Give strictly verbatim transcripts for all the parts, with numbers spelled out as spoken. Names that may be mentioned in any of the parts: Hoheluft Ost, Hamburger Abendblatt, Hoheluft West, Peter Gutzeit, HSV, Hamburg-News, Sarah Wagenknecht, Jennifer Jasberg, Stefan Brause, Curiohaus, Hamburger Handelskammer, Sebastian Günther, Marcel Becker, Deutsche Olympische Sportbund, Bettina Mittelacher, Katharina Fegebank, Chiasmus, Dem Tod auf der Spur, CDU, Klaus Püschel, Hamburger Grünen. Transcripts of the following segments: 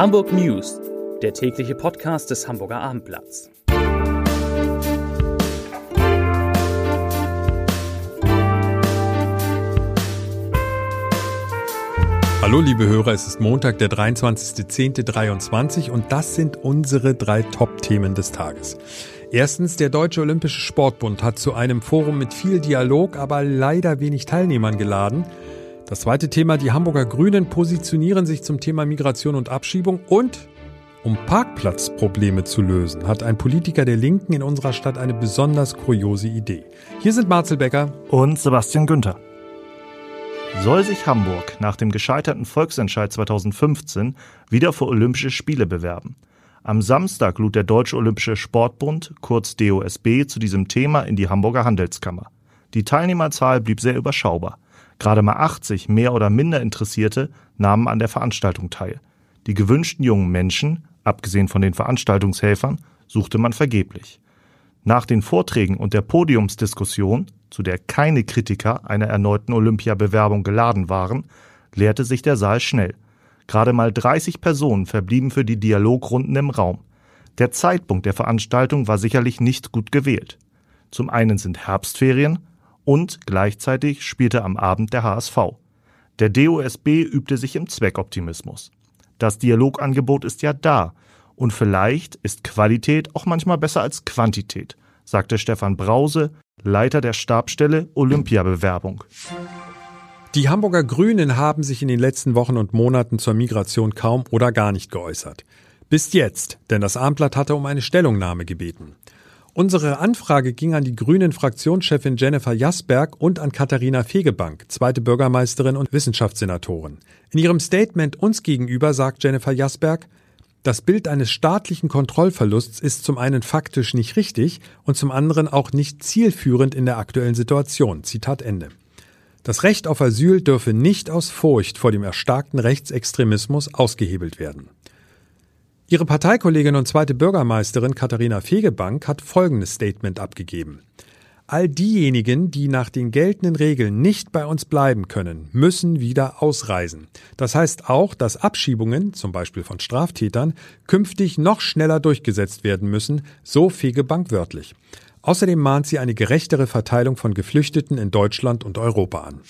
Hamburg News, der tägliche Podcast des Hamburger Abendblatts. Hallo liebe Hörer, es ist Montag, der dreiundzwanzigster zehnter dreiundzwanzig und das sind unsere drei Top-Themen des Tages. Erstens, der Deutsche Olympische Sportbund hat zu einem Forum mit viel Dialog, aber leider wenig Teilnehmern geladen. Das zweite Thema, die Hamburger Grünen positionieren sich zum Thema Migration und Abschiebung. Und um Parkplatzprobleme zu lösen, hat ein Politiker der Linken in unserer Stadt eine besonders kuriose Idee. Hier sind Marcel Becker und Sebastian Günther. Soll sich Hamburg nach dem gescheiterten Volksentscheid zweitausendfünfzehn wieder für Olympische Spiele bewerben? Am Samstag lud der Deutsche Olympische Sportbund, kurz D O S B, zu diesem Thema in die Hamburger Handelskammer. Die Teilnehmerzahl blieb sehr überschaubar. Gerade mal achtzig mehr oder minder Interessierte nahmen an der Veranstaltung teil. Die gewünschten jungen Menschen, abgesehen von den Veranstaltungshelfern, suchte man vergeblich. Nach den Vorträgen und der Podiumsdiskussion, zu der keine Kritiker einer erneuten Olympiabewerbung geladen waren, leerte sich der Saal schnell. Gerade mal dreißig Personen verblieben für die Dialogrunden im Raum. Der Zeitpunkt der Veranstaltung war sicherlich nicht gut gewählt. Zum einen sind Herbstferien und gleichzeitig spielte am Abend der H S V. Der D O S B übte sich im Zweckoptimismus. Das Dialogangebot ist ja da und vielleicht ist Qualität auch manchmal besser als Quantität, sagte Stefan Brause, Leiter der Stabsstelle Olympiabewerbung. Die Hamburger Grünen haben sich in den letzten Wochen und Monaten zur Migration kaum oder gar nicht geäußert. Bis jetzt, denn das Abendblatt hatte um eine Stellungnahme gebeten. Unsere Anfrage ging an die Grünen-Fraktionschefin Jennifer Jasberg und an Katharina Fegebank, zweite Bürgermeisterin und Wissenschaftssenatorin. In ihrem Statement uns gegenüber sagt Jennifer Jasberg, das Bild eines staatlichen Kontrollverlusts ist zum einen faktisch nicht richtig und zum anderen auch nicht zielführend in der aktuellen Situation. Zitat Ende. Das Recht auf Asyl dürfe nicht aus Furcht vor dem erstarkten Rechtsextremismus ausgehebelt werden. Ihre Parteikollegin und zweite Bürgermeisterin Katharina Fegebank hat folgendes Statement abgegeben. All diejenigen, die nach den geltenden Regeln nicht bei uns bleiben können, müssen wieder ausreisen. Das heißt auch, dass Abschiebungen, zum Beispiel von Straftätern, künftig noch schneller durchgesetzt werden müssen, so Fegebank wörtlich. Außerdem mahnt sie eine gerechtere Verteilung von Geflüchteten in Deutschland und Europa an.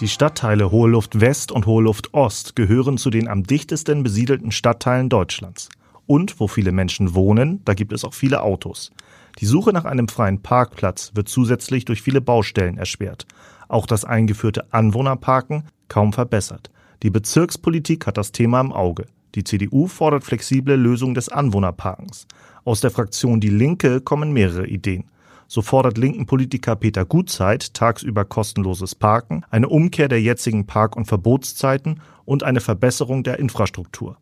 Die Stadtteile Hoheluft West und Hoheluft Ost gehören zu den am dichtesten besiedelten Stadtteilen Deutschlands. Und wo viele Menschen wohnen, da gibt es auch viele Autos. Die Suche nach einem freien Parkplatz wird zusätzlich durch viele Baustellen erschwert. Auch das eingeführte Anwohnerparken kaum verbessert. Die Bezirkspolitik hat das Thema im Auge. Die C D U fordert flexible Lösung des Anwohnerparkens. Aus der Fraktion Die Linke kommen mehrere Ideen. So fordert Linken-Politiker Peter Gutzeit tagsüber kostenloses Parken, eine Umkehr der jetzigen Park- und Verbotszeiten und eine Verbesserung der Infrastruktur.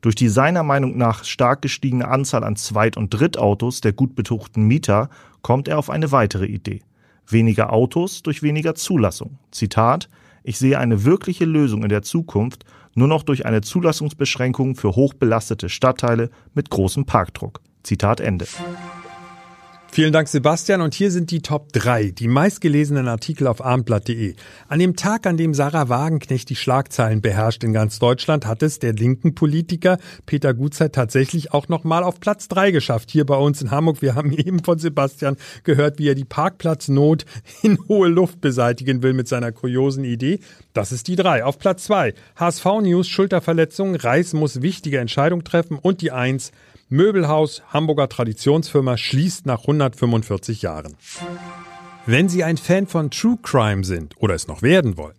Durch die seiner Meinung nach stark gestiegene Anzahl an Zweit- und Drittautos der gut betuchten Mieter kommt er auf eine weitere Idee. Weniger Autos durch weniger Zulassung. Zitat, ich sehe eine wirkliche Lösung in der Zukunft nur noch durch eine Zulassungsbeschränkung für hochbelastete Stadtteile mit großem Parkdruck. Zitat Ende. Vielen Dank, Sebastian. Und hier sind die Top drei, die meistgelesenen Artikel auf abendblatt punkt de. An dem Tag, an dem Sarah Wagenknecht die Schlagzeilen beherrscht in ganz Deutschland, hat es der linken Politiker Peter Gutzeit tatsächlich auch nochmal auf Platz drei geschafft. Hier bei uns in Hamburg. Wir haben eben von Sebastian gehört, wie er die Parkplatznot in Hoheluft beseitigen will mit seiner kuriosen Idee. Das ist die drei. Auf Platz zwei, H S V News, Schulterverletzung, Reis muss wichtige Entscheidung treffen. Und die eins, Möbelhaus, Hamburger Traditionsfirma, schließt nach hundertfünfundvierzig Jahren. Wenn Sie ein Fan von True Crime sind oder es noch werden wollen,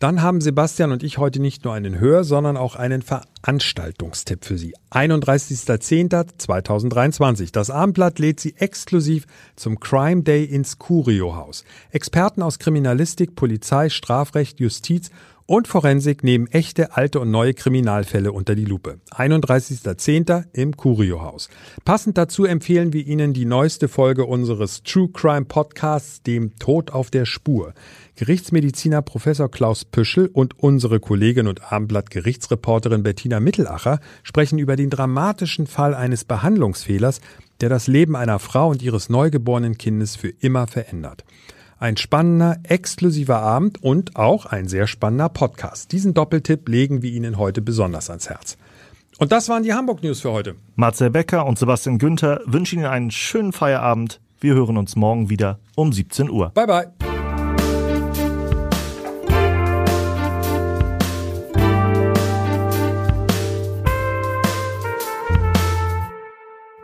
dann haben Sebastian und ich heute nicht nur einen Hör-, sondern auch einen Veranstaltungstipp für Sie. einunddreißigster zehnter zweitausenddreiundzwanzig. Das Abendblatt lädt Sie exklusiv zum Crime Day ins Curiohaus. Experten aus Kriminalistik, Polizei, Strafrecht, Justiz und Forensik nehmen echte, alte und neue Kriminalfälle unter die Lupe. einunddreißigster zehnter im Curiohaus. Passend dazu empfehlen wir Ihnen die neueste Folge unseres True Crime Podcasts, Dem Tod auf der Spur. Gerichtsmediziner Professor Klaus Püschel und unsere Kollegin und Abendblatt-Gerichtsreporterin Bettina Mittelacher sprechen über den dramatischen Fall eines Behandlungsfehlers, der das Leben einer Frau und ihres neugeborenen Kindes für immer verändert. Ein spannender, exklusiver Abend und auch ein sehr spannender Podcast. Diesen Doppeltipp legen wir Ihnen heute besonders ans Herz. Und das waren die Hamburg News für heute. Marcel Becker und Sebastian Günther wünschen Ihnen einen schönen Feierabend. Wir hören uns morgen wieder um siebzehn Uhr. Bye, bye.